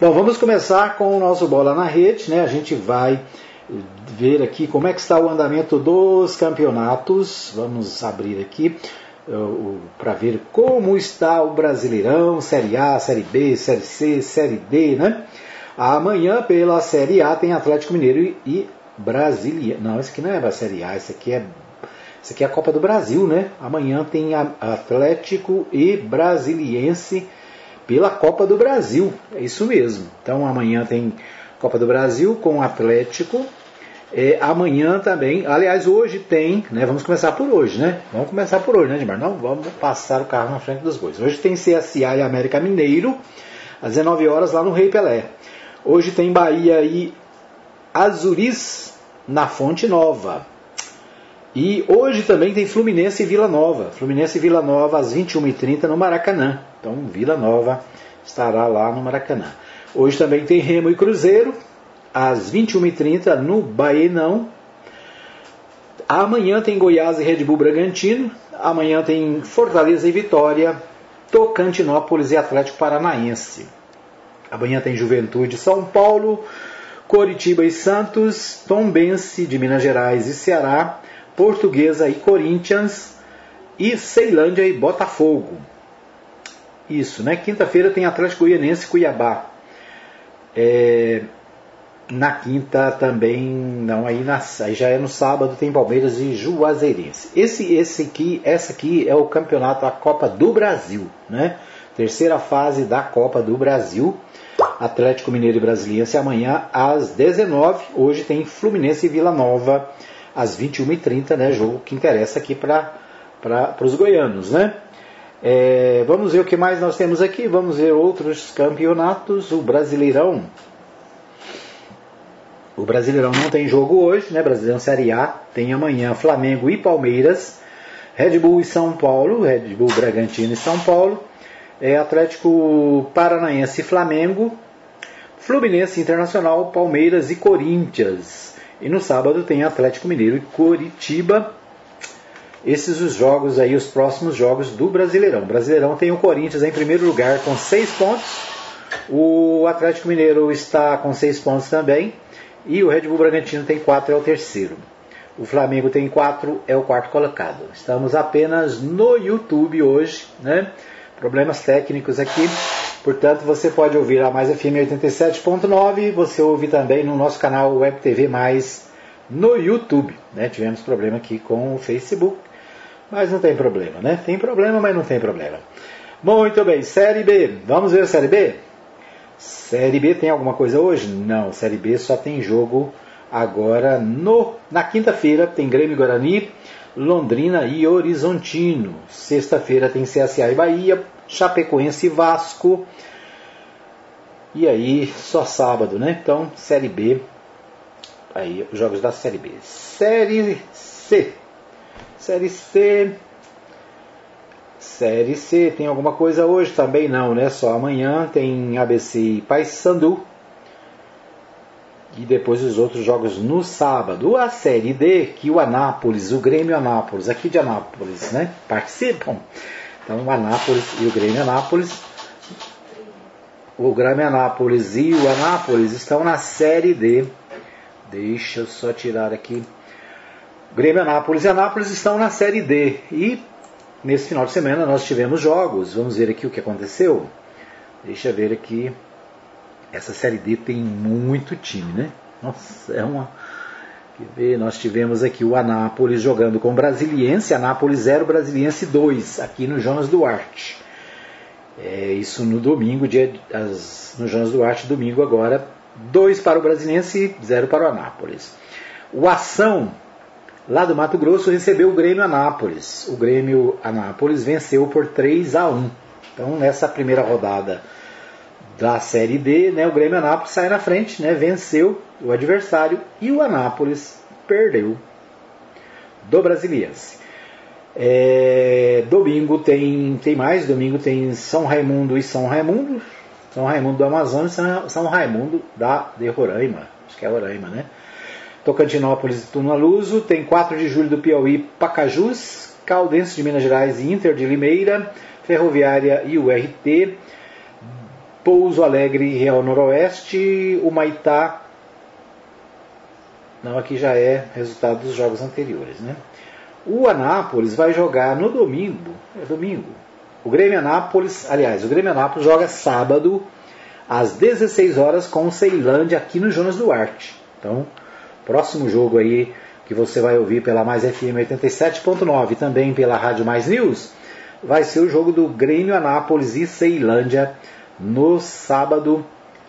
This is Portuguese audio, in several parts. Bom, vamos começar com o nosso Bola na Rede, né? A gente vai ver aqui como é que está o andamento dos campeonatos. Vamos abrir aqui para ver como está o Brasileirão, Série A, Série B, Série C, Série D, né? Amanhã, pela Série A, tem Atlético Mineiro e Brasiliense. Não, esse aqui não é a Série A, esse aqui é a Copa do Brasil, né? Amanhã tem Atlético e Brasiliense pela Copa do Brasil, é isso mesmo. Então, amanhã tem Copa do Brasil com Atlético. Amanhã também, aliás, hoje tem, né? Vamos começar por hoje, né? Vamos começar por hoje, né, Dimar? Não vamos passar o carro na frente dos bois. Hoje tem CSA e América Mineiro, às 19 horas lá no Rei Pelé. Hoje tem Bahia e Azuriz na Fonte Nova. E hoje também tem Fluminense e Vila Nova. Fluminense e Vila Nova às 21h30 no Maracanã. Então, Vila Nova estará lá no Maracanã. Hoje também tem Remo e Cruzeiro, às 21h30, no Baenão. Amanhã tem Goiás e Red Bull Bragantino. Amanhã tem Fortaleza e Vitória, Tocantinópolis e Atlético Paranaense. Amanhã tem Juventude e São Paulo, Coritiba e Santos, Tombense de Minas Gerais e Ceará, Portuguesa e Corinthians, e Ceilândia e Botafogo. Isso, né? Quinta-feira tem Atlético Goianense e Cuiabá. Na quinta também, não, aí já é no sábado, tem Palmeiras e Juazeirense. Essa aqui é o campeonato da Copa do Brasil, né? Terceira fase da Copa do Brasil. Atlético Mineiro e Brasiliense amanhã às 19h. Hoje tem Fluminense e Vila Nova às 21h30, né? Jogo que interessa aqui para os goianos, né? Vamos ver o que mais nós temos aqui. Vamos ver outros campeonatos. O Brasileirão. O Brasileirão não tem jogo hoje, né? Brasileirão Série A tem amanhã Flamengo e Palmeiras, Red Bull e São Paulo, Red Bull Bragantino e São Paulo, Atlético Paranaense e Flamengo, Fluminense Internacional, Palmeiras e Corinthians. E no sábado tem Atlético Mineiro e Coritiba. Esses os jogos aí, os próximos jogos do Brasileirão. O Brasileirão tem o Corinthians em primeiro lugar com 6 pontos. O Atlético Mineiro está com 6 pontos também. E o Red Bull Bragantino tem 4, é o terceiro. O Flamengo tem 4, é o quarto colocado. Estamos apenas no YouTube hoje, né? Problemas técnicos aqui. Portanto, você pode ouvir a Mais FM 87.9. Você ouve também no nosso canal Web TV Mais no YouTube, né? Tivemos problema aqui com o Facebook. Mas não tem problema, né? Tem problema, mas não tem problema. Muito bem, Série B. Vamos ver a Série B? Série B tem alguma coisa hoje? Não, Série B só tem jogo agora na quinta-feira. Tem Grêmio e Guarani, Londrina e Horizontino. Sexta-feira tem CSA e Bahia, Chapecoense e Vasco. E aí, só sábado, né? Então, Série B. Aí, os jogos da Série B. Série C. Série C, tem alguma coisa hoje? Também não, né? Só amanhã tem ABC e Paysandu. E depois os outros jogos no sábado. A Série D, que o Anápolis, o Grêmio Anápolis, aqui de Anápolis, né? Participam. Então o Anápolis e o Grêmio Anápolis. O Grêmio Anápolis e o Anápolis estão na Série D. Deixa eu só tirar aqui. O Grêmio Anápolis e Anápolis estão na Série D. E nesse final de semana nós tivemos jogos. Vamos ver aqui o que aconteceu. Deixa eu ver aqui. Essa Série D tem muito time, né? Nossa, é uma... Nós tivemos aqui o Anápolis jogando com o Brasiliense. Anápolis 0, Brasiliense 2. Aqui no Jonas Duarte. Isso no domingo. No Jonas Duarte, domingo agora. 2 para o Brasiliense, 0 para o Anápolis. O Ação... Lá do Mato Grosso recebeu o Grêmio Anápolis. O Grêmio Anápolis venceu por 3-1. Então, nessa primeira rodada da Série D, né, o Grêmio Anápolis sai na frente, né, venceu o adversário e o Anápolis perdeu do Brasiliense. Domingo tem mais. Domingo tem São Raimundo e São Raimundo. São Raimundo do Amazonas e São Raimundo de Roraima. Acho que é Roraima, né? Tocantinópolis e Tunaluso, tem 4 de julho do Piauí, Pacajus, Caldense de Minas Gerais e Inter de Limeira, Ferroviária e URT, Pouso Alegre e Real Noroeste, Humaitá. Não, aqui já é resultado dos jogos anteriores, né? O Anápolis vai jogar no domingo. É domingo. O Grêmio Anápolis joga sábado às 16 horas com o Ceilândia aqui no Jonas Duarte. Então, próximo jogo aí que você vai ouvir pela Mais FM 87.9 e também pela Rádio Mais News, vai ser o jogo do Grêmio Anápolis e Ceilândia no sábado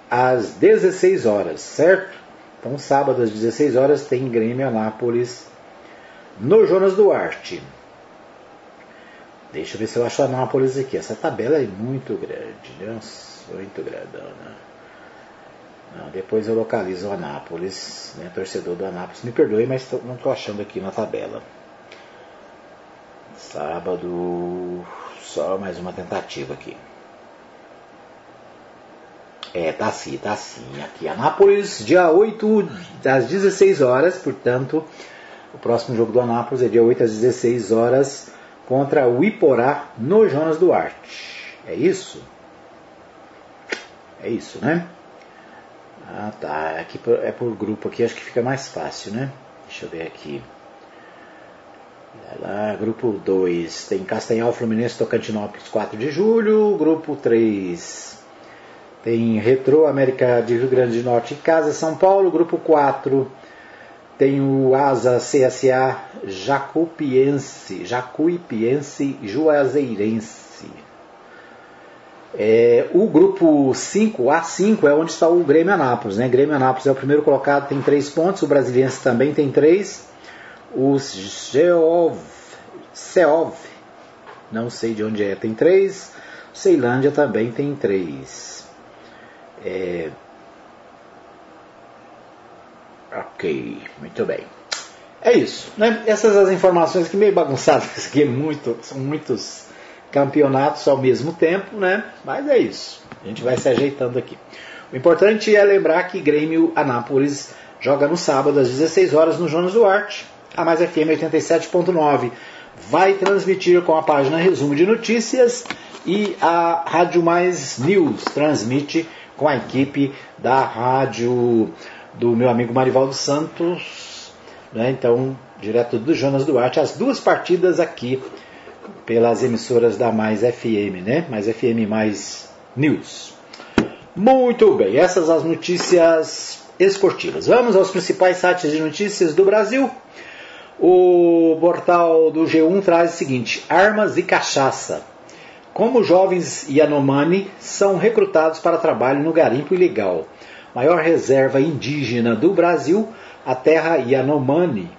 às 16 horas, certo? Então, sábado às 16 horas tem Grêmio Anápolis no Jonas Duarte. Deixa eu ver se eu acho Anápolis aqui. Essa tabela é muito grande, né? Muito grandona. Não, depois eu localizo o Anápolis, né? Torcedor do Anápolis, me perdoe, mas não estou achando aqui na tabela. Sábado, só mais uma tentativa aqui. É, tá sim. Aqui, Anápolis, dia 8, às 16 horas, portanto, o próximo jogo do Anápolis é dia 8, às 16 horas, contra o Iporá, no Jonas Duarte. É isso? É isso, né? Ah, tá. Aqui é por grupo aqui, acho que fica mais fácil, né? Deixa eu ver aqui. Lá, grupo 2, tem Castanhal, Fluminense, Tocantinópolis, 4 de julho. Grupo 3... tem Retrô, América de Rio Grande do Norte, Casa, São Paulo. Grupo 4, tem o Asa, CSA, Jacuipiense, Juazeirense. O grupo 5, A5, é onde está o Grêmio Anápolis, né? Grêmio Anápolis é o primeiro colocado, tem 3 pontos. O Brasiliense também tem 3. O Ceov, não sei de onde é, tem 3. Ceilândia também tem 3. Ok, muito bem. É isso, né? Essas as informações que meio bagunçadas aqui, são muitos campeonatos ao mesmo tempo, né? Mas é isso, a gente vai se ajeitando aqui. O importante é lembrar que Grêmio Anápolis joga no sábado às 16 horas no Jonas Duarte. A Mais FM 87.9 vai transmitir com a página Resumo de Notícias, e a Rádio Mais News transmite com a equipe da rádio do meu amigo Marivaldo Santos, né? Então, direto do Jonas Duarte, as duas partidas aqui pelas emissoras da Mais FM, né? Mais FM, Mais News. Muito bem, essas as notícias esportivas. Vamos aos principais sites de notícias do Brasil. O portal do G1 traz o seguinte: armas e cachaça. Como jovens Yanomami são recrutados para trabalho no garimpo ilegal. Maior reserva indígena do Brasil, a terra Yanomami,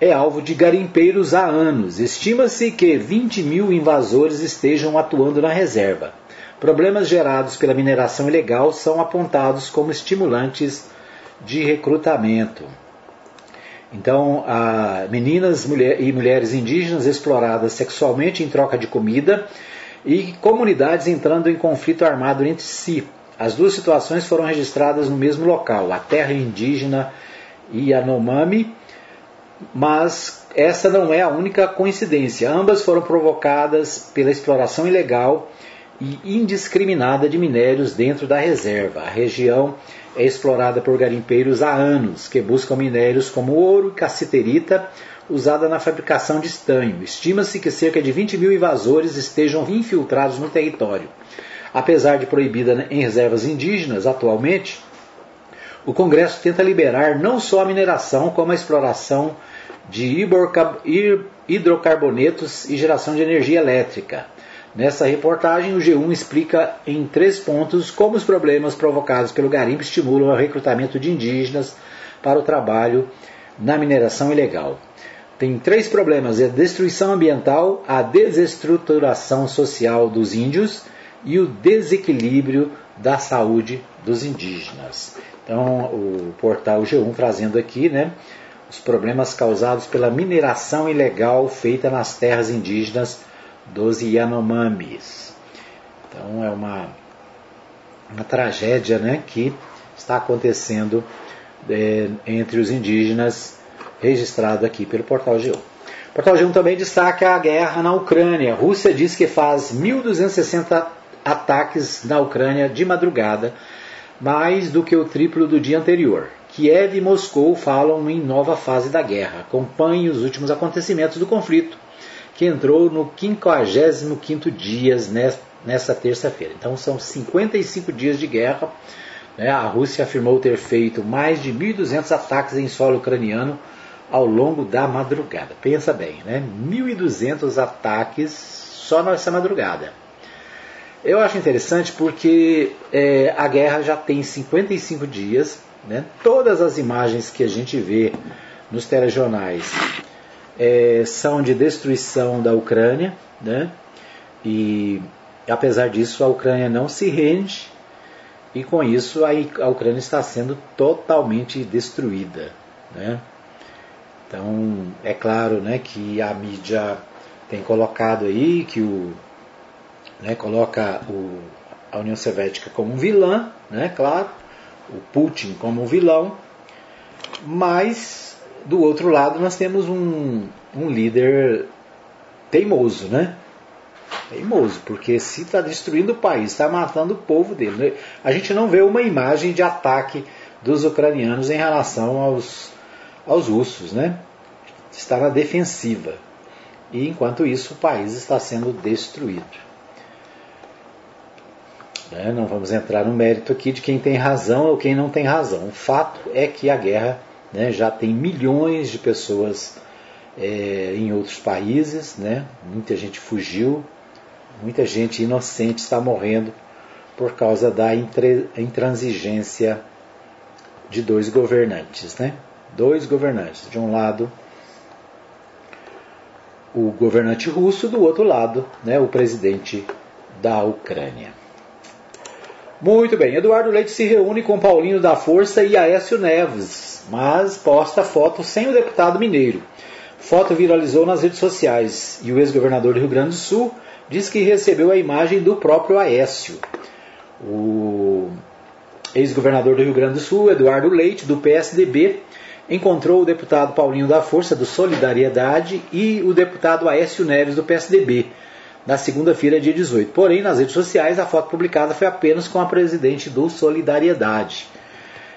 é alvo de garimpeiros há anos. Estima-se que 20 mil invasores estejam atuando na reserva. Problemas gerados pela mineração ilegal são apontados como estimulantes de recrutamento. Então, meninas e mulheres indígenas exploradas sexualmente em troca de comida e comunidades entrando em conflito armado entre si. As duas situações foram registradas no mesmo local, a terra indígena Yanomami, mas essa não é a única coincidência. Ambas foram provocadas pela exploração ilegal e indiscriminada de minérios dentro da reserva. A região é explorada por garimpeiros há anos, que buscam minérios como ouro e cassiterita, usada na fabricação de estanho. Estima-se que cerca de 20 mil invasores estejam infiltrados no território. Apesar de proibida em reservas indígenas atualmente, o Congresso tenta liberar não só a mineração, como a exploração de hidrocarbonetos e geração de energia elétrica. Nessa reportagem, o G1 explica em 3 pontos como os problemas provocados pelo garimpo estimulam o recrutamento de indígenas para o trabalho na mineração ilegal. Tem 3 problemas: a destruição ambiental, a desestruturação social dos índios e o desequilíbrio da saúde dos indígenas. Então, o portal G1 trazendo aqui, né, os problemas causados pela mineração ilegal feita nas terras indígenas 12 Yanomamis. Então é uma tragédia, né, que está acontecendo entre os indígenas, registrado aqui pelo Portal G1. O Portal G1 também destaca a guerra na Ucrânia. A Rússia diz que faz 1.260 ataques na Ucrânia de madrugada, mais do que o triplo do dia anterior. Kiev e Moscou falam em nova fase da guerra. Acompanhe os últimos acontecimentos do conflito, que entrou no 55º dia nesta terça-feira. Então são 55 dias de guerra. A Rússia afirmou ter feito mais de 1.200 ataques em solo ucraniano ao longo da madrugada. Pensa bem, 1.200 ataques só nessa madrugada. Eu acho interessante porque a guerra já tem 55 dias. Todas as imagens que a gente vê nos telejornais são de destruição da Ucrânia. E, apesar disso, a Ucrânia não se rende. E com isso a Ucrânia está sendo totalmente destruída. Então é claro que a mídia tem colocado aí que a União Soviética como um vilã, claro, o Putin como um vilão, mas do outro lado nós temos um líder teimoso, porque se está destruindo o país, está matando o povo dele. A gente não vê uma imagem de ataque dos ucranianos em relação aos russos, Está na defensiva. E enquanto isso o país está sendo destruído. Não vamos entrar no mérito aqui de quem tem razão ou quem não tem razão. O fato é que a guerra já tem milhões de pessoas em outros países, Muita gente fugiu. Muita gente inocente está morrendo por causa da intransigência de dois governantes. Dois governantes. De um lado, o governante russo, do outro lado, o presidente da Ucrânia. Muito bem, Eduardo Leite se reúne com Paulinho da Força e Aécio Neves, mas posta foto sem o deputado mineiro. Foto viralizou nas redes sociais e o ex-governador do Rio Grande do Sul diz que recebeu a imagem do próprio Aécio. O ex-governador do Rio Grande do Sul, Eduardo Leite, do PSDB, encontrou o deputado Paulinho da Força, do Solidariedade, e o deputado Aécio Neves, do PSDB, na segunda-feira, dia 18. Porém, nas redes sociais, a foto publicada foi apenas com a presidente do Solidariedade.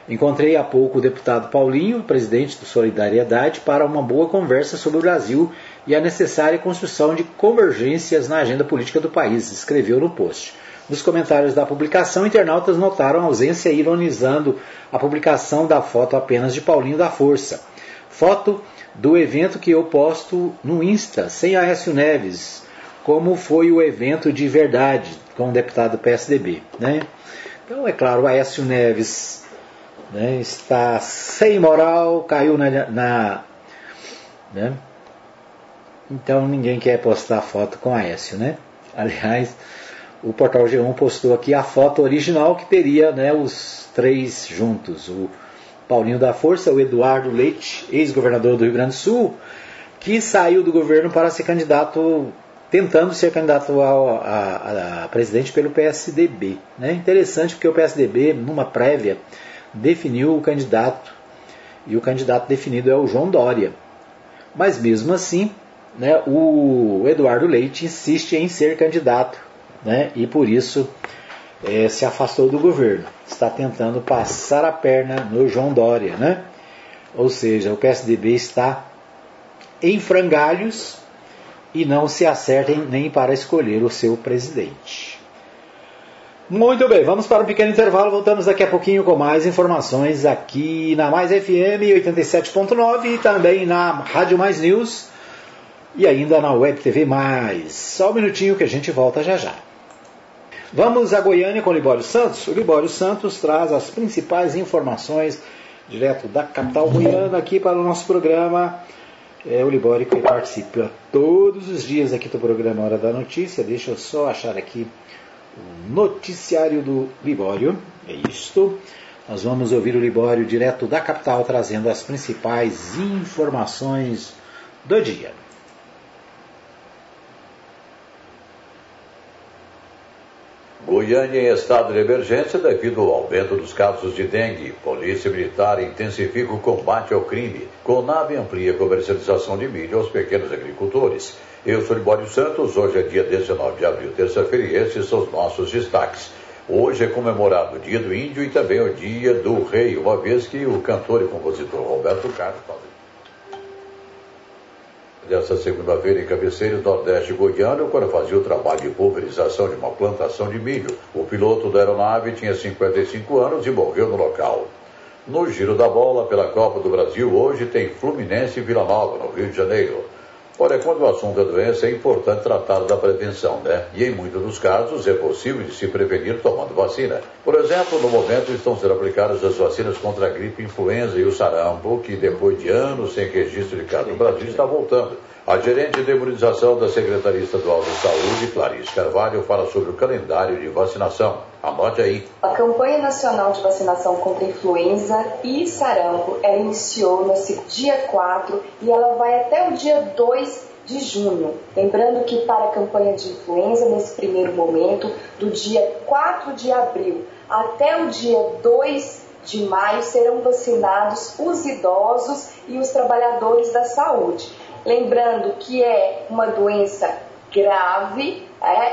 Encontrei há pouco o deputado Paulinho, presidente do Solidariedade, para uma boa conversa sobre o Brasil e a necessária construção de convergências na agenda política do país, escreveu no post. Nos comentários da publicação, internautas notaram a ausência, ironizando a publicação da foto apenas de Paulinho da Força. Foto do evento que eu posto no Insta, sem Aécio Neves, como foi o evento de verdade com o deputado do PSDB. Então, é claro, o Aécio Neves está sem moral, caiu na Então ninguém quer postar foto com Aécio, Aliás, o Portal G1 postou aqui a foto original que teria os três juntos, o Paulinho da Força, o Eduardo Leite, ex-governador do Rio Grande do Sul, que saiu do governo para ser candidato, tentando ser candidato a presidente pelo PSDB. Interessante porque o PSDB, numa prévia, definiu o candidato, e o candidato definido é o João Dória. Mas mesmo assim, o Eduardo Leite insiste em ser candidato, e por isso se afastou do governo. Está tentando passar a perna no João Dória. Ou seja, o PSDB está em frangalhos e não se acerta nem para escolher o seu presidente. Muito bem, vamos para um pequeno intervalo, voltamos daqui a pouquinho com mais informações aqui na Mais FM 87.9 e também na Rádio Mais News e ainda na Web TV Mais. Só um minutinho que a gente volta já já. Vamos a Goiânia com o Libório Santos. O Libório Santos traz as principais informações direto da capital goiana aqui para o nosso programa. O Libório que participa todos os dias aqui do programa Hora da Notícia. Deixa eu só achar aqui o noticiário do Libório, é isto. Nós vamos ouvir o Libório direto da capital, trazendo as principais informações do dia. Goiânia em estado de emergência devido ao aumento dos casos de dengue. Polícia Militar intensifica o combate ao crime. Conab amplia a comercialização de milho aos pequenos agricultores. Eu sou Libório Santos, hoje é dia 19 de abril, terça-feira, e esses são os nossos destaques. Hoje é comemorado o Dia do Índio e também o Dia do Rei, uma vez que o cantor e compositor Roberto Carlos dessa segunda-feira em Cabeceiros, nordeste goiano, quando fazia o trabalho de pulverização de uma plantação de milho. O piloto da aeronave tinha 55 anos e morreu no local. No giro da bola pela Copa do Brasil, hoje tem Fluminense e Vila Nova, no Rio de Janeiro. Olha, quando o assunto é doença, é importante tratar da prevenção, né? E em muitos dos casos é possível de se prevenir tomando vacina. Por exemplo, no momento estão sendo aplicadas as vacinas contra a gripe influenza e o sarampo, que depois de anos sem registro de caso no Brasil está voltando. A gerente de imunização da Secretaria Estadual de Saúde, Clarice Carvalho, fala sobre o calendário de vacinação. Anote aí. A campanha nacional de vacinação contra influenza e sarampo, ela iniciou no dia 4 e ela vai até o dia 2 de junho. Lembrando que para a campanha de influenza, nesse primeiro momento, do dia 4 de abril até o dia 2 de maio, serão vacinados os idosos e os trabalhadores da saúde. Lembrando que é uma doença grave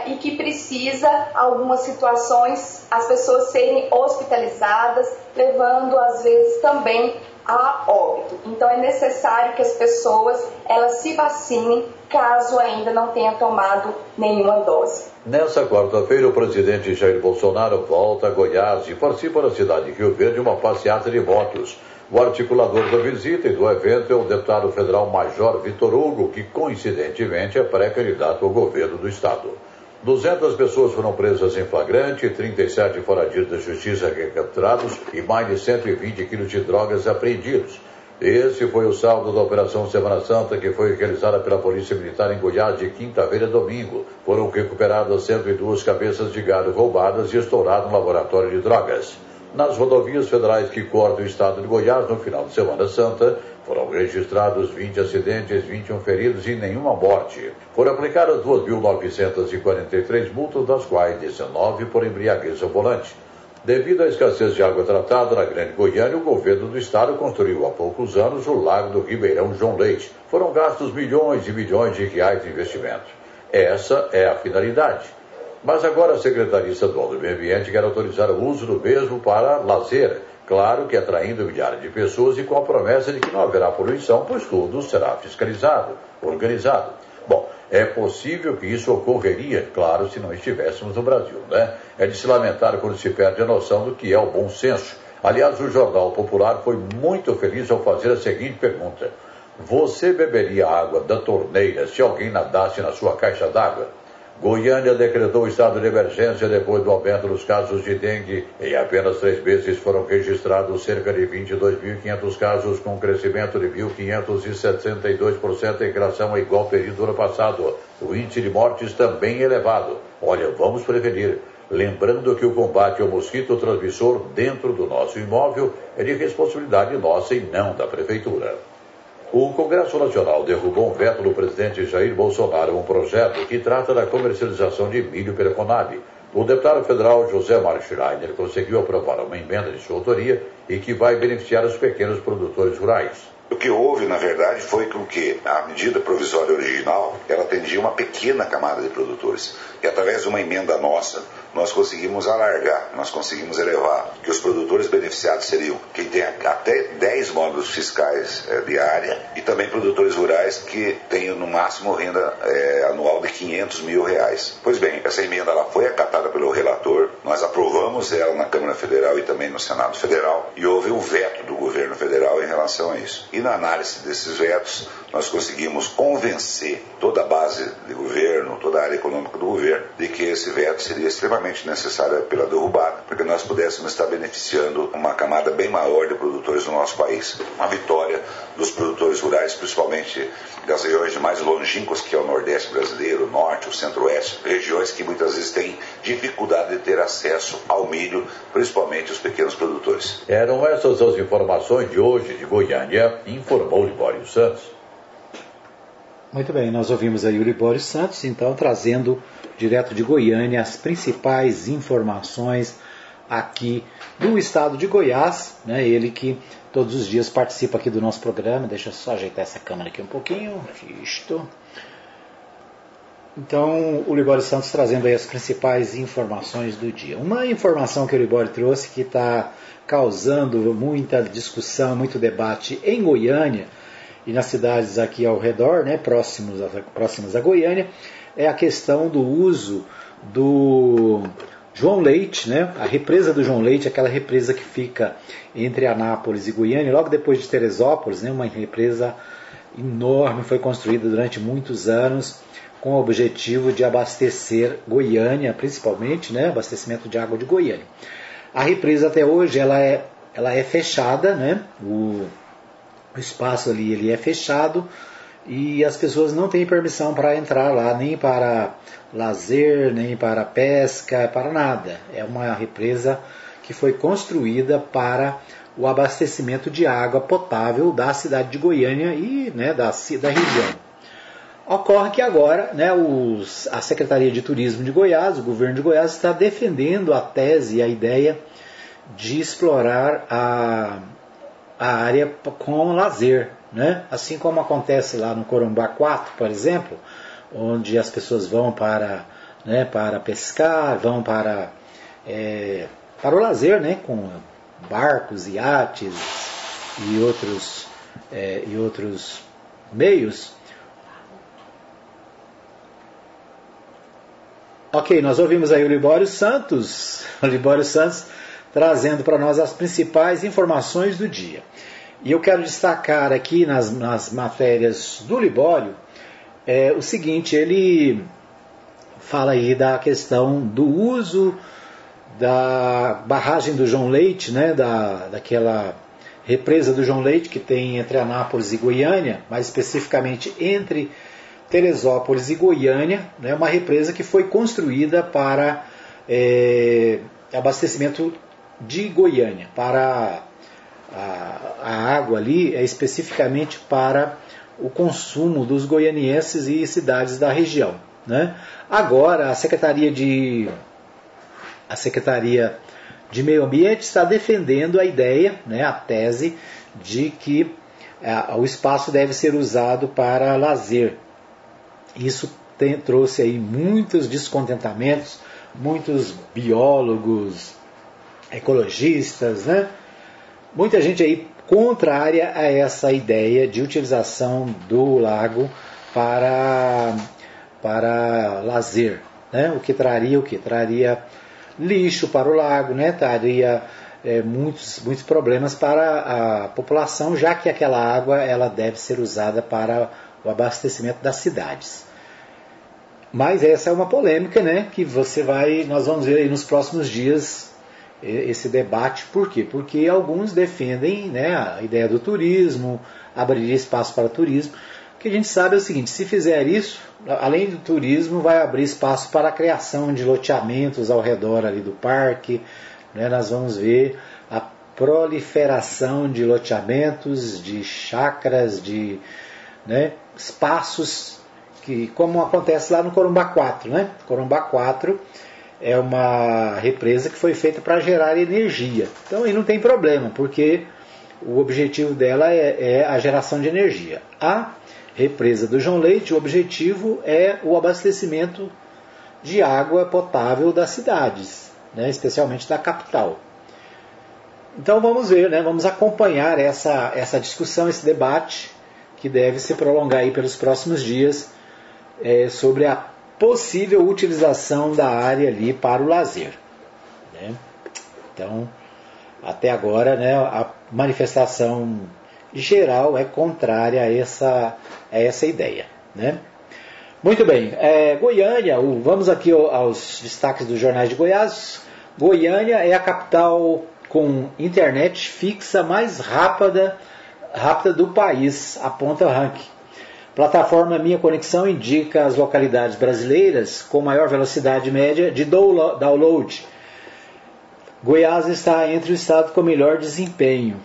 e que precisa, em algumas situações, as pessoas serem hospitalizadas, levando, às vezes, também a óbito. Então, é necessário que as pessoas elas se vacinem, caso ainda não tenha tomado nenhuma dose. Nessa quarta-feira, o presidente Jair Bolsonaro volta a Goiás e participa da cidade de Rio Verde de uma passeata de motos. O articulador da visita e do evento é o deputado federal Major Vitor Hugo, que coincidentemente é pré-candidato ao governo do estado. 200 pessoas foram presas em flagrante, 37 foragidos da justiça recapturados e mais de 120 quilos de drogas apreendidos. Esse foi o saldo da Operação Semana Santa, que foi realizada pela Polícia Militar em Goiás de quinta-feira a domingo. Foram recuperadas 102 cabeças de gado roubadas e estourado um laboratório de drogas. Nas rodovias federais que cortam o estado de Goiás no final de Semana Santa, foram registrados 20 acidentes, 21 feridos e nenhuma morte. Foram aplicadas 2.943 multas, das quais 19 por embriaguez ao volante. Devido à escassez de água tratada na Grande Goiânia, o governo do estado construiu há poucos anos o Lago do Ribeirão João Leite. Foram gastos milhões e milhões de reais de investimento. Essa é a finalidade. Mas agora a Secretaria Estadual do Meio Ambiente quer autorizar o uso do mesmo para lazer, claro que atraindo milhares de pessoas e com a promessa de que não haverá poluição, pois tudo será fiscalizado, organizado. Bom, é possível que isso ocorreria, claro, se não estivéssemos no Brasil, né? É de se lamentar quando se perde a noção do que é o bom senso. Aliás, o Jornal Popular foi muito feliz ao fazer a seguinte pergunta: você beberia água da torneira se alguém nadasse na sua caixa d'água? Goiânia decretou o estado de emergência depois do aumento dos casos de dengue. Em apenas 3 meses foram registrados cerca de 22.500 casos, com um crescimento de 1.572% em relação ao igual período do ano passado. O índice de mortes também é elevado. Olha, vamos prevenir. Lembrando que o combate ao mosquito transmissor dentro do nosso imóvel é de responsabilidade nossa e não da Prefeitura. O Congresso Nacional derrubou um veto do presidente Jair Bolsonaro, um projeto que trata da comercialização de milho pela Conab. O deputado federal José Mário Schreiner conseguiu aprovar uma emenda de sua autoria e que vai beneficiar os pequenos produtores rurais. O que houve, na verdade, foi que a medida provisória original ela atendia uma pequena camada de produtores. E através de uma emenda nossa, nós conseguimos alargar, nós conseguimos elevar, que os produtores beneficiados seriam quem tem até 10 módulos fiscais de área e também produtores rurais que tenham no máximo renda anual de R$500 mil. Pois bem, essa emenda ela foi acatada pelo relator, nós aprovamos ela na Câmara Federal e também no Senado Federal e houve um veto do governo federal em relação a isso. E na análise desses vetos, nós conseguimos convencer toda a base de governo, toda a área econômica do governo, de que esse veto seria extremamente necessário pela derrubada, para que nós pudéssemos estar beneficiando uma camada bem maior de produtores do nosso país. Uma vitória dos produtores rurais, principalmente das regiões mais longínquas, que é o Nordeste brasileiro, o Norte, o Centro-Oeste, regiões que muitas vezes têm dificuldade de ter acesso ao milho, principalmente os pequenos produtores. Eram essas as informações de hoje de Goiânia, informou Libório Santos. Muito bem, nós ouvimos aí o Libório Santos, então, trazendo direto de Goiânia as principais informações aqui do estado de Goiás, né? Ele que todos os dias participa aqui do nosso programa. Deixa eu só ajeitar essa câmera aqui um pouquinho. Isto. Então, o Libório Santos trazendo aí as principais informações do dia. Uma informação que o Libório trouxe que está causando muita discussão, muito debate em Goiânia e nas cidades aqui ao redor, né, próximas a Goiânia, é a questão do uso do João Leite, né, a represa do João Leite, aquela represa que fica entre Anápolis e Goiânia, logo depois de Teresópolis, né, uma represa enorme, foi construída durante muitos anos com o objetivo de abastecer Goiânia, principalmente, né, abastecimento de água de Goiânia. A represa até hoje ela é fechada, né, o espaço ali ele é fechado e as pessoas não têm permissão para entrar lá, nem para lazer, nem para pesca, para nada. É uma represa que foi construída para o abastecimento de água potável da cidade de Goiânia e, né, da região. Ocorre que agora, né, a Secretaria de Turismo de Goiás, o governo de Goiás, está defendendo a tese e a ideia de explorar a área com lazer, né? Assim como acontece lá no Corumbá 4, por exemplo, onde as pessoas vão para, né, para pescar, vão para o lazer, né, com barcos, iates e outros meios. Ok, nós ouvimos aí o Libório Santos trazendo para nós as principais informações do dia. E eu quero destacar aqui nas matérias do Libório o seguinte: ele fala aí da questão do uso da barragem do João Leite, né, daquela represa do João Leite que tem entre Anápolis e Goiânia, mais especificamente entre Teresópolis e Goiânia, né, uma represa que foi construída para abastecimento de Goiânia, para a água ali, é especificamente para o consumo dos goianienses e cidades da região, né? Agora, a Secretaria de Meio Ambiente está defendendo a ideia, né, a tese de que o espaço deve ser usado para lazer. Isso trouxe aí muitos descontentamentos, muitos biólogos, ecologistas, né? Muita gente aí contrária a essa ideia de utilização do lago para lazer, né? O que traria o quê? Traria lixo para o lago, né? Traria muitos problemas para a população, já que aquela água ela deve ser usada para o abastecimento das cidades. Mas essa é uma polêmica, né, que nós vamos ver aí nos próximos dias esse debate. Por quê? Porque alguns defendem, né, a ideia do turismo, abrir espaço para turismo. O que a gente sabe é o seguinte: se fizer isso, além do turismo, vai abrir espaço para a criação de loteamentos ao redor ali do parque, né? Nós vamos ver a proliferação de loteamentos, de chácaras, de, né, espaços que, como acontece lá no Corumbá 4, né? Corumbá 4 é uma represa que foi feita para gerar energia. Então aí não tem problema, porque o objetivo dela é a geração de energia. A represa do João Leite, o objetivo é o abastecimento de água potável das cidades, né? Especialmente da capital. Então vamos ver, né? Vamos acompanhar essa discussão, esse debate, que deve se prolongar aí pelos próximos dias, sobre a possível utilização da área ali para o lazer, né? Então, até agora, né, a manifestação geral é contrária a essa ideia, né? Muito bem, Goiânia, vamos aqui aos destaques dos jornais de Goiás. Goiânia é a capital com internet fixa mais rápida do país, aponta o ranking. Plataforma Minha Conexão indica as localidades brasileiras com maior velocidade média de download. Goiás está entre o estado com melhor desempenho.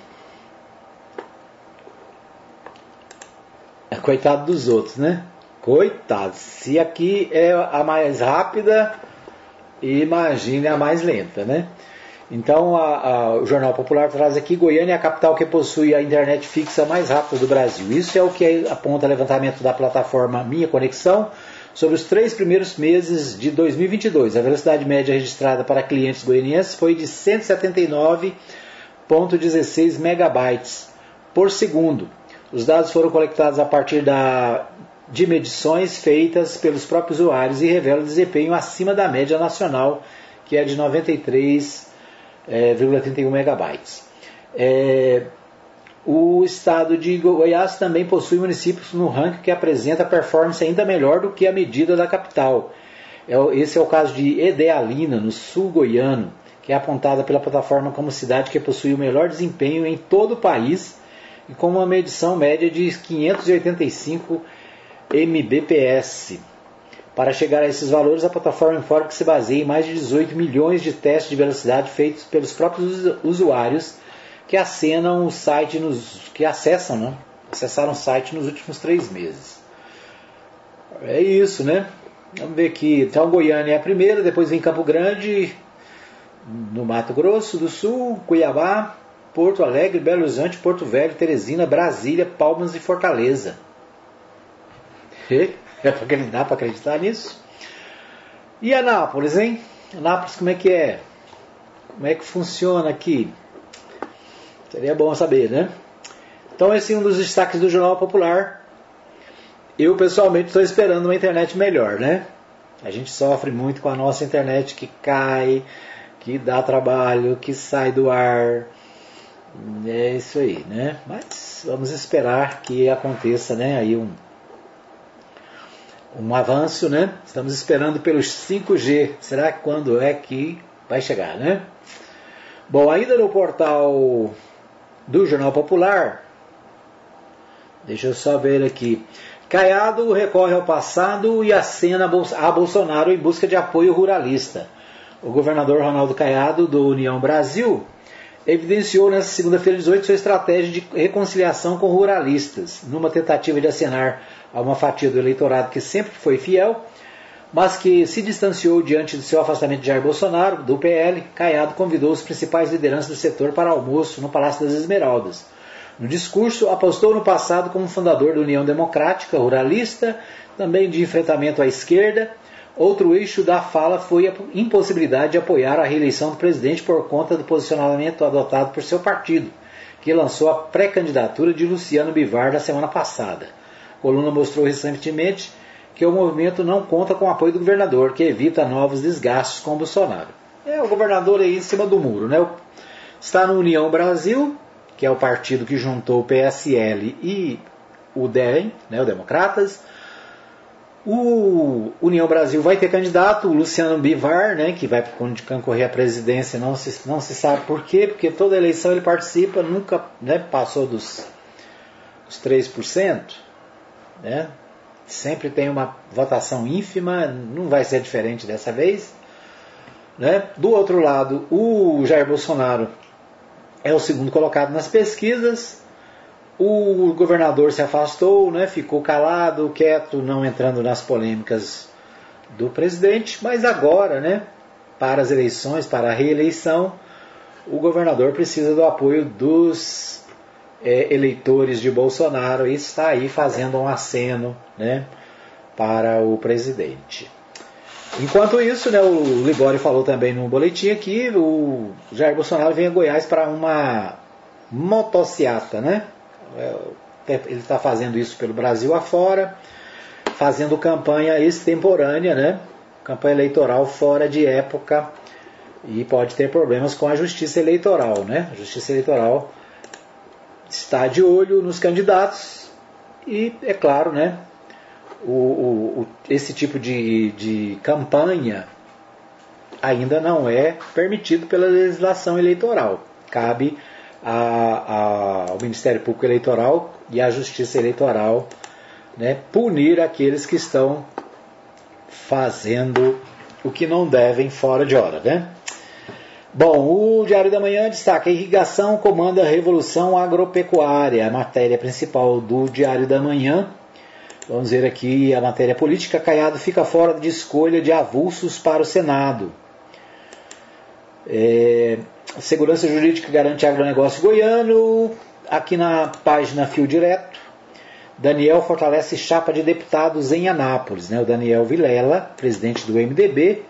Coitado dos outros, né? Coitado, se aqui é a mais rápida, imagine a mais lenta, né? Então, o Jornal Popular traz aqui: Goiânia é a capital que possui a internet fixa mais rápida do Brasil. Isso é o que aponta levantamento da plataforma Minha Conexão sobre os 3 primeiros meses de 2022. A velocidade média registrada para clientes goianienses foi de 179,16 megabytes por segundo. Os dados foram coletados a partir de medições feitas pelos próprios usuários e revelam desempenho acima da média nacional, que é de 93,31 megabytes. O estado de Goiás também possui municípios no ranking que apresenta performance ainda melhor do que a medida da capital. Esse é o caso de Edealina, no sul goiano, que é apontada pela plataforma como cidade que possui o melhor desempenho em todo o país e com uma medição média de 585 mbps. Para chegar a esses valores, a plataforma informa que se baseia em mais de 18 milhões de testes de velocidade feitos pelos próprios usuários que acessaram o site nos últimos 3 meses. É isso, né? Vamos ver aqui. Então, Goiânia é a primeira, depois vem Campo Grande, no Mato Grosso do Sul, Cuiabá, Porto Alegre, Belo Horizonte, Porto Velho, Teresina, Brasília, Palmas e Fortaleza. Dá para acreditar nisso? E Anápolis, hein? Anápolis, como é que é? Como é que funciona aqui? Seria bom saber, né? Então, esse é um dos destaques do Jornal Popular. Eu, pessoalmente, estou esperando uma internet melhor, né? A gente sofre muito com a nossa internet que cai, que dá trabalho, que sai do ar. É isso aí, né? Mas vamos esperar que aconteça, né? Aí um avanço, né? Estamos esperando pelos 5G. Será que quando é que vai chegar, né? Bom, ainda no portal do Jornal Popular, deixa eu só ver aqui. Caiado recorre ao passado e acena a Bolsonaro em busca de apoio ruralista. O governador Ronaldo Caiado, do União Brasil, evidenciou nesta segunda-feira 18 sua estratégia de reconciliação com ruralistas, numa tentativa de acenar a uma fatia do eleitorado que sempre foi fiel, mas que se distanciou diante do seu afastamento de Jair Bolsonaro, do PL. Caiado convidou os principais lideranças do setor para almoço no Palácio das Esmeraldas. No discurso, apostou no passado como fundador da União Democrática Ruralista, também de enfrentamento à esquerda. Outro eixo da fala foi a impossibilidade de apoiar a reeleição do presidente por conta do posicionamento adotado por seu partido, que lançou a pré-candidatura de Luciano Bivar na semana passada. A coluna mostrou recentemente que o movimento não conta com o apoio do governador, que evita novos desgastes com Bolsonaro. É o governador aí em cima do muro, né? Está no União Brasil, que é o partido que juntou o PSL e o DEM, né, o Democratas. O União Brasil vai ter candidato, o Luciano Bivar, né, que vai concorrer à presidência, não se sabe por quê, porque toda eleição ele participa, nunca, né, passou dos 3%, né? Sempre tem uma votação ínfima, não vai ser diferente dessa vez, né? Do outro lado, o Jair Bolsonaro é o segundo colocado nas pesquisas. O governador se afastou, né? Ficou calado, quieto, não entrando nas polêmicas do presidente, mas agora, né, para as eleições, para a reeleição, o governador precisa do apoio dos eleitores de Bolsonaro e está aí fazendo um aceno, né, para o presidente. Enquanto isso, né, o Libório falou também no boletim aqui, o Jair Bolsonaro vem a Goiás para uma motociata, né? Ele está fazendo isso pelo Brasil afora, fazendo campanha extemporânea, né? Campanha eleitoral fora de época, e pode ter problemas com a justiça eleitoral, né? A justiça eleitoral está de olho nos candidatos e, é claro, né, esse tipo de campanha ainda não é permitido pela legislação eleitoral. Cabe ao Ministério Público Eleitoral e à Justiça Eleitoral, né, punir aqueles que estão fazendo o que não devem fora de hora, né? Bom, o Diário da Manhã destaca: irrigação comanda a revolução agropecuária. A matéria principal do Diário da Manhã Vamos dizer aqui a matéria política. Caiado fica fora de escolha de avulsos para o Senado. Segurança jurídica garante agronegócio goiano. Aqui na página Fio Direto, Daniel fortalece chapa de deputados em Anápolis. Né? O Daniel Vilela, presidente do MDB,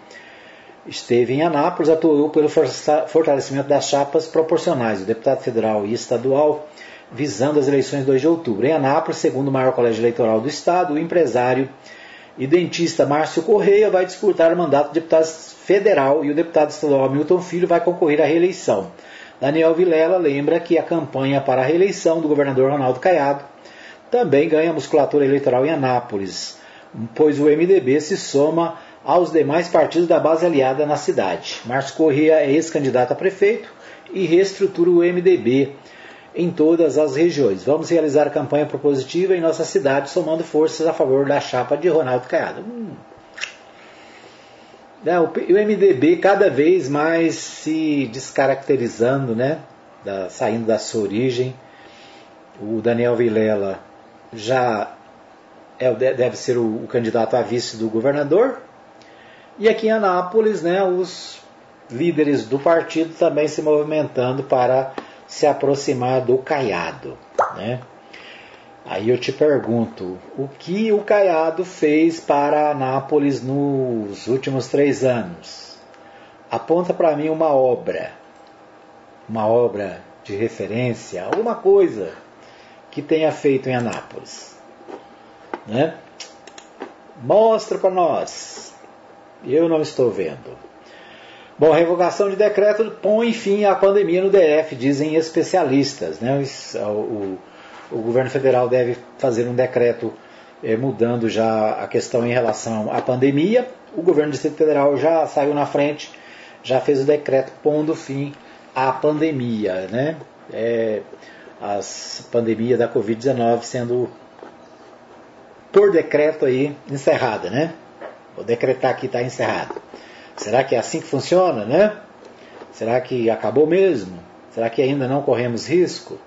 esteve em Anápolis, atuou pelo fortalecimento das chapas proporcionais, o deputado federal e estadual, visando as eleições 2 de outubro. Em Anápolis, segundo o maior colégio eleitoral do estado, o empresário e dentista Márcio Correia vai disputar o mandato de deputado federal e o deputado estadual Hamilton Filho vai concorrer à reeleição. Daniel Vilela lembra que a campanha para a reeleição do governador Ronaldo Caiado também ganha musculatura eleitoral em Anápolis, pois o MDB se soma aos demais partidos da base aliada na cidade. Márcio Correia é ex-candidato a prefeito e reestrutura o MDB em todas as regiões. Vamos realizar campanha propositiva em nossa cidade, somando forças a favor da chapa de Ronaldo Caiado. O MDB cada vez mais se descaracterizando, né? Saindo da sua origem. O Daniel Vilela já deve ser o candidato a vice do governador. E aqui em Anápolis, né, os líderes do partido também se movimentando para se aproximar do Caiado, né? Aí eu te pergunto, o que o Caiado fez para Anápolis nos últimos 3 anos? Aponta para mim uma obra de referência, alguma coisa que tenha feito em Anápolis, né? Mostra para nós. Eu não estou vendo. Bom, revogação de decreto põe fim à pandemia no DF, dizem especialistas, né? O governo federal deve fazer um decreto mudando já a questão em relação à pandemia. O governo do Distrito Federal já saiu na frente, já fez o decreto pondo fim à pandemia, né? As pandemias da Covid-19 sendo, por decreto aí, encerrada, né? Vou decretar que está encerrado. Será que é assim que funciona, né? Será que acabou mesmo? Será que ainda não corremos risco?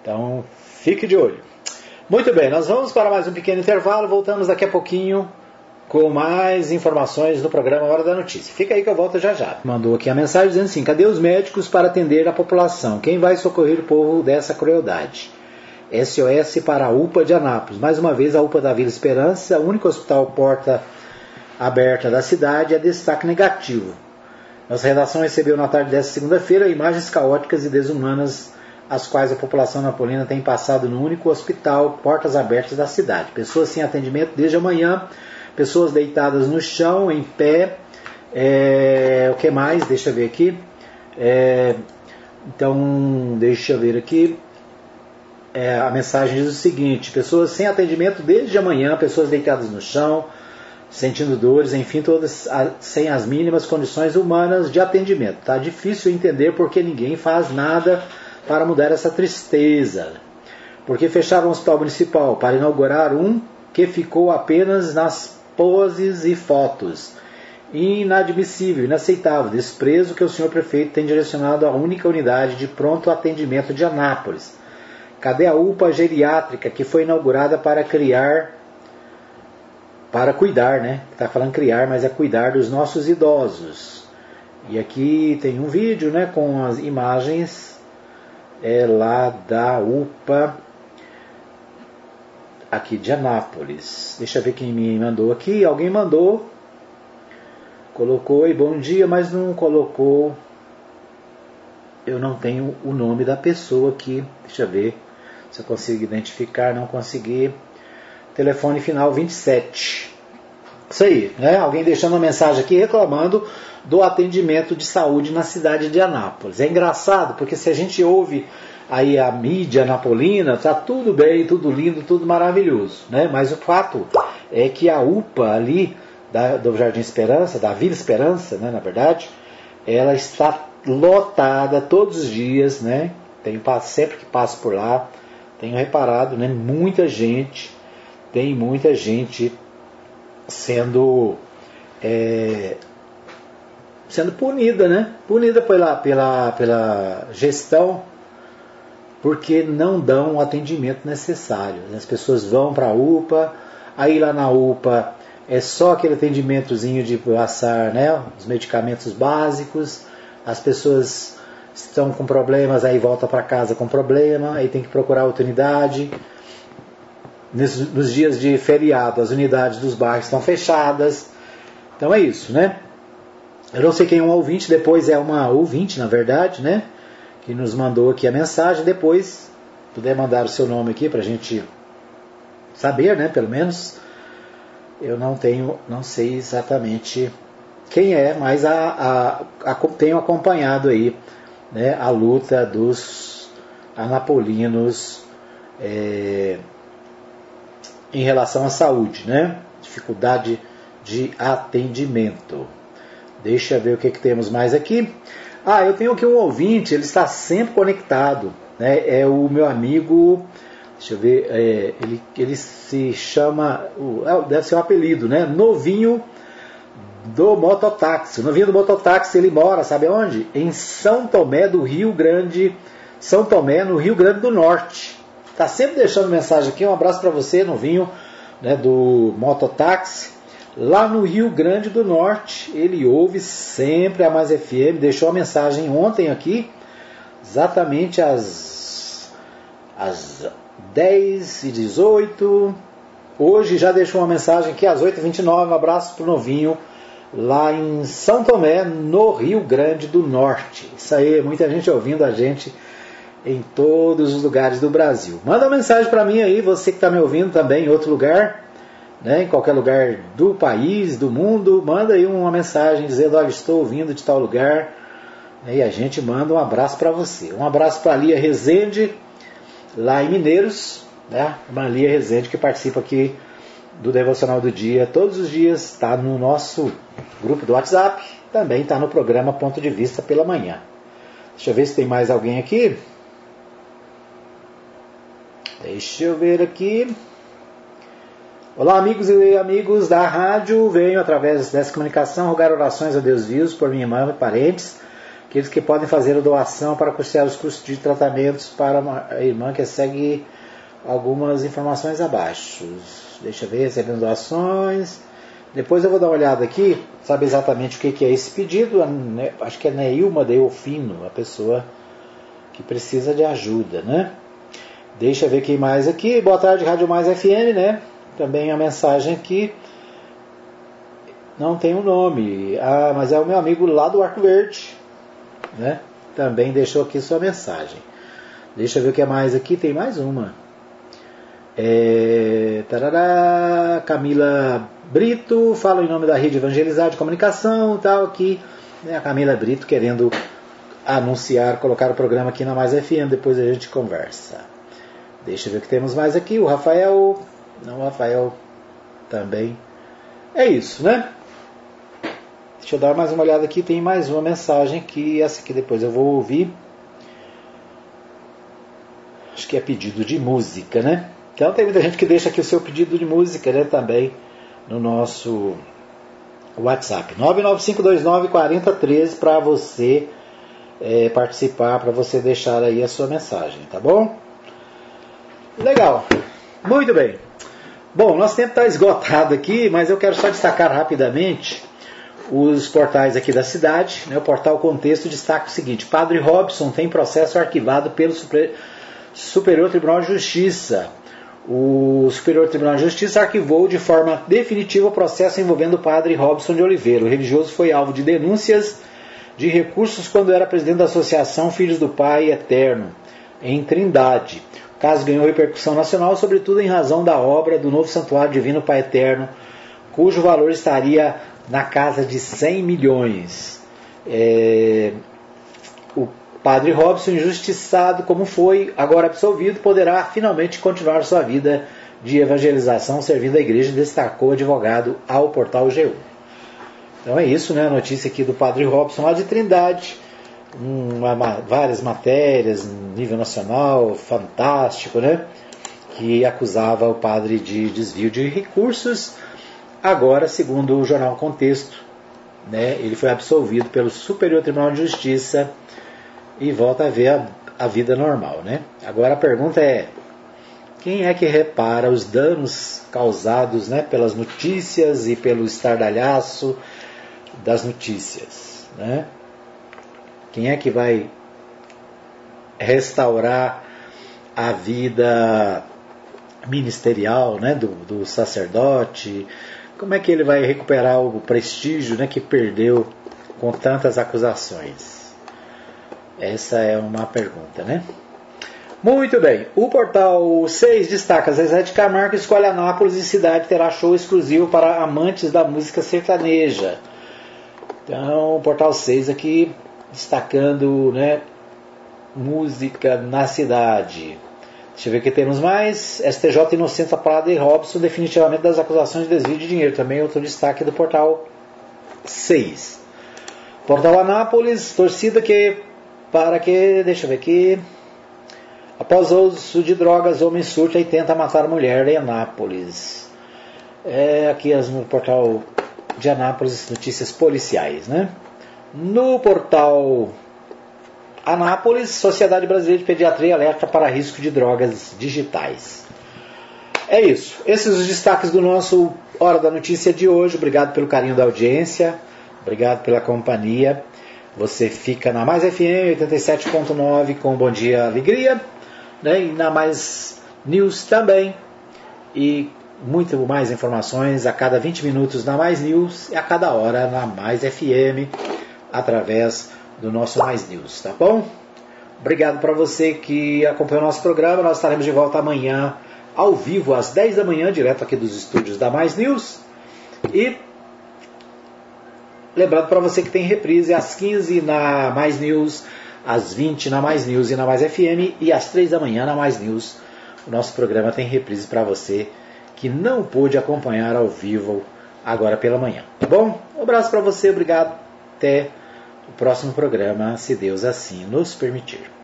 Então, fique de olho. Muito bem, nós vamos para mais um pequeno intervalo. Voltamos daqui a pouquinho com mais informações no programa Hora da Notícia. Fica aí que eu volto já já. Mandou aqui a mensagem dizendo assim: cadê os médicos para atender a população? Quem vai socorrer o povo dessa crueldade? SOS para a UPA de Anápolis. Mais uma vez, a UPA da Vila Esperança, o único hospital porta aberta da cidade, é destaque negativo. Nossa redação recebeu na tarde desta segunda-feira imagens caóticas e desumanas as quais a população napolina tem passado no único hospital portas abertas da cidade. Pessoas sem atendimento desde amanhã, pessoas deitadas no chão, em pé, o que mais? Deixa eu ver aqui. A mensagem diz o seguinte: pessoas sem atendimento desde amanhã, pessoas deitadas no chão, sentindo dores, enfim, todas sem as mínimas condições humanas de atendimento. Tá difícil entender porque ninguém faz nada para mudar essa tristeza. Porque fecharam o hospital municipal para inaugurar um que ficou apenas nas poses e fotos. Inadmissível, inaceitável, desprezo que o senhor prefeito tem direcionado à única unidade de pronto atendimento de Anápolis. Cadê a UPA geriátrica que foi inaugurada para cuidar, né? Está falando criar, mas é cuidar dos nossos idosos. E aqui tem um vídeo, né, com as imagens lá da UPA aqui de Anápolis. Deixa eu ver quem me mandou aqui. Alguém mandou, colocou e bom dia, mas não colocou. Eu não tenho o nome da pessoa aqui. Deixa eu ver se eu consigo identificar. Não consegui. Telefone final 27. Isso aí, né? Alguém deixando uma mensagem aqui reclamando do atendimento de saúde na cidade de Anápolis. É engraçado, porque se a gente ouve aí a mídia anapolina, tá tudo bem, tudo lindo, tudo maravilhoso, né? Mas o fato é que a UPA ali do Jardim Esperança, da Vila Esperança, né, na verdade, ela está lotada todos os dias, né? Sempre que passo por lá, tenho reparado, né? Tem muita gente sendo punida, né? Punida pela gestão, porque não dão o atendimento necessário. As pessoas vão para a UPA, aí lá na UPA é só aquele atendimentozinho de passar, né, os medicamentos básicos, as pessoas estão com problemas, aí volta para casa com problema, aí tem que procurar outra unidade. Nos dias de feriado, as unidades dos bairros estão fechadas. Então é isso, né? Eu não sei quem é um ouvinte, depois é uma ouvinte, na verdade, né, que nos mandou aqui a mensagem. Depois, puder mandar o seu nome aqui para a gente saber, né, pelo menos. Eu não sei exatamente quem é, mas tenho acompanhado aí, né, a luta dos anapolinos em relação à saúde, né? Dificuldade de atendimento. Deixa eu ver o que temos mais aqui. Ah, eu tenho aqui um ouvinte, ele está sempre conectado, né? É o meu amigo, deixa eu ver, ele se chama, deve ser um apelido, né? Novinho do Mototáxi. O Novinho do Mototáxi, ele mora, sabe onde? Em São Tomé, no Rio Grande do Norte. Está sempre deixando mensagem aqui, um abraço para você, Novinho, né, do Mototáxi. Lá no Rio Grande do Norte, ele ouve sempre a Mais FM, deixou a mensagem ontem aqui, exatamente às 10h18, hoje já deixou uma mensagem aqui às 8h29, um abraço pro Novinho, lá em São Tomé, no Rio Grande do Norte. Isso aí, muita gente ouvindo a gente em todos os lugares do Brasil. Manda uma mensagem para mim aí, você que está me ouvindo também em outro lugar, né, em qualquer lugar do país, do mundo, manda aí uma mensagem dizendo, olha, estou ouvindo de tal lugar, e a gente manda um abraço para você. Um abraço para a Lia Rezende, lá em Mineiros, né, uma Lia Rezende que participa aqui do Devocional do Dia, todos os dias, está no nosso grupo do WhatsApp, também está no programa Ponto de Vista pela Manhã. Deixa eu ver se tem mais alguém aqui. Deixa eu ver aqui. Olá, amigos e amigos da rádio. Venho, através dessa comunicação, rogar orações a Deus vivos por minha irmã e parentes, aqueles que podem fazer a doação para custear os custos de tratamentos para a irmã que segue algumas informações abaixo. Deixa eu ver, recebendo doações. Depois eu vou dar uma olhada aqui, sabe exatamente o que é esse pedido. Acho que é Neilma Delfino, a pessoa que precisa de ajuda, né? Deixa eu ver quem mais aqui. Boa tarde, Rádio Mais FM, né? Também a mensagem aqui, não tem o nome, mas é o meu amigo lá do Arco Verde, né? Também deixou aqui sua mensagem. Deixa eu ver o que é mais aqui, tem mais uma. Camila Brito, fala em nome da Rede Evangelizar de Comunicação, tal, aqui, né? A Camila Brito querendo anunciar, colocar o programa aqui na Mais FM, depois a gente conversa. Deixa eu ver o que temos mais aqui, o Rafael... Não, Rafael também. É isso, né? Deixa eu dar mais uma olhada aqui. Tem mais uma mensagem que essa aqui depois eu vou ouvir. Acho que é pedido de música, né? Então tem muita gente que deixa aqui o seu pedido de música, né? Também no nosso WhatsApp. 995294013 para você participar, para você deixar aí a sua mensagem, tá bom? Legal. Muito bem. Bom, nosso tempo está esgotado aqui, mas eu quero só destacar rapidamente os portais aqui da cidade, né? O portal Contexto destaca o seguinte: Padre Robson tem processo arquivado pelo Superior Tribunal de Justiça. O Superior Tribunal de Justiça arquivou de forma definitiva o processo envolvendo o Padre Robson de Oliveira. O religioso foi alvo de denúncias de recursos quando era presidente da Associação Filhos do Pai Eterno, em Trindade. O caso ganhou repercussão nacional, sobretudo em razão da obra do novo Santuário Divino Pai Eterno, cujo valor estaria na casa de 100 milhões. O padre Robson, injustiçado como foi, agora absolvido, poderá finalmente continuar sua vida de evangelização servindo a igreja, destacou o advogado ao portal G1. Então é isso, né? A notícia aqui do padre Robson lá de Trindade. Várias matérias, nível nacional, fantástico, né? Que acusava o padre de desvio de recursos. Agora, segundo o jornal Contexto, né, ele foi absolvido pelo Superior Tribunal de Justiça e volta a ver a vida normal, né? Agora a pergunta é: quem é que repara os danos causados, né, pelas notícias e pelo estardalhaço das notícias, né? Quem é que vai restaurar a vida ministerial, né, do sacerdote? Como é que ele vai recuperar o prestígio, né, que perdeu com tantas acusações? Essa é uma pergunta, né? Muito bem, o portal 6 destaca: Zezé de Camargo escolhe Anápolis e cidade terá show exclusivo para amantes da música sertaneja. Então, o portal 6 aqui destacando, né, música na cidade. Deixa eu ver o que temos mais. STJ inocenta Prada e Robson definitivamente das acusações de desvio de dinheiro. Também outro destaque do portal 6. Portal Anápolis, torcida que... Para que... Deixa eu ver aqui. Após uso de drogas, homem surta e tenta matar mulher em Anápolis. Aqui no portal de Anápolis, notícias policiais, né? No portal Anápolis, Sociedade Brasileira de Pediatria alerta para risco de drogas digitais. É isso. Esses os destaques do nosso Hora da Notícia de hoje. Obrigado pelo carinho da audiência. Obrigado pela companhia. Você fica na Mais FM 87.9 com Bom Dia Alegria, né? E na Mais News também. E muito mais informações a cada 20 minutos na Mais News e a cada hora na Mais FM através do nosso Mais News, tá bom? Obrigado para você que acompanhou o nosso programa. Nós estaremos de volta amanhã, ao vivo, às 10 da manhã, direto aqui dos estúdios da Mais News. E lembrando para você que tem reprise às 15 na Mais News, às 20 na Mais News e na Mais FM, e às 3 da manhã na Mais News. O nosso programa tem reprise para você que não pôde acompanhar ao vivo agora pela manhã, tá bom? Um abraço para você, obrigado, até o próximo programa, se Deus assim nos permitir.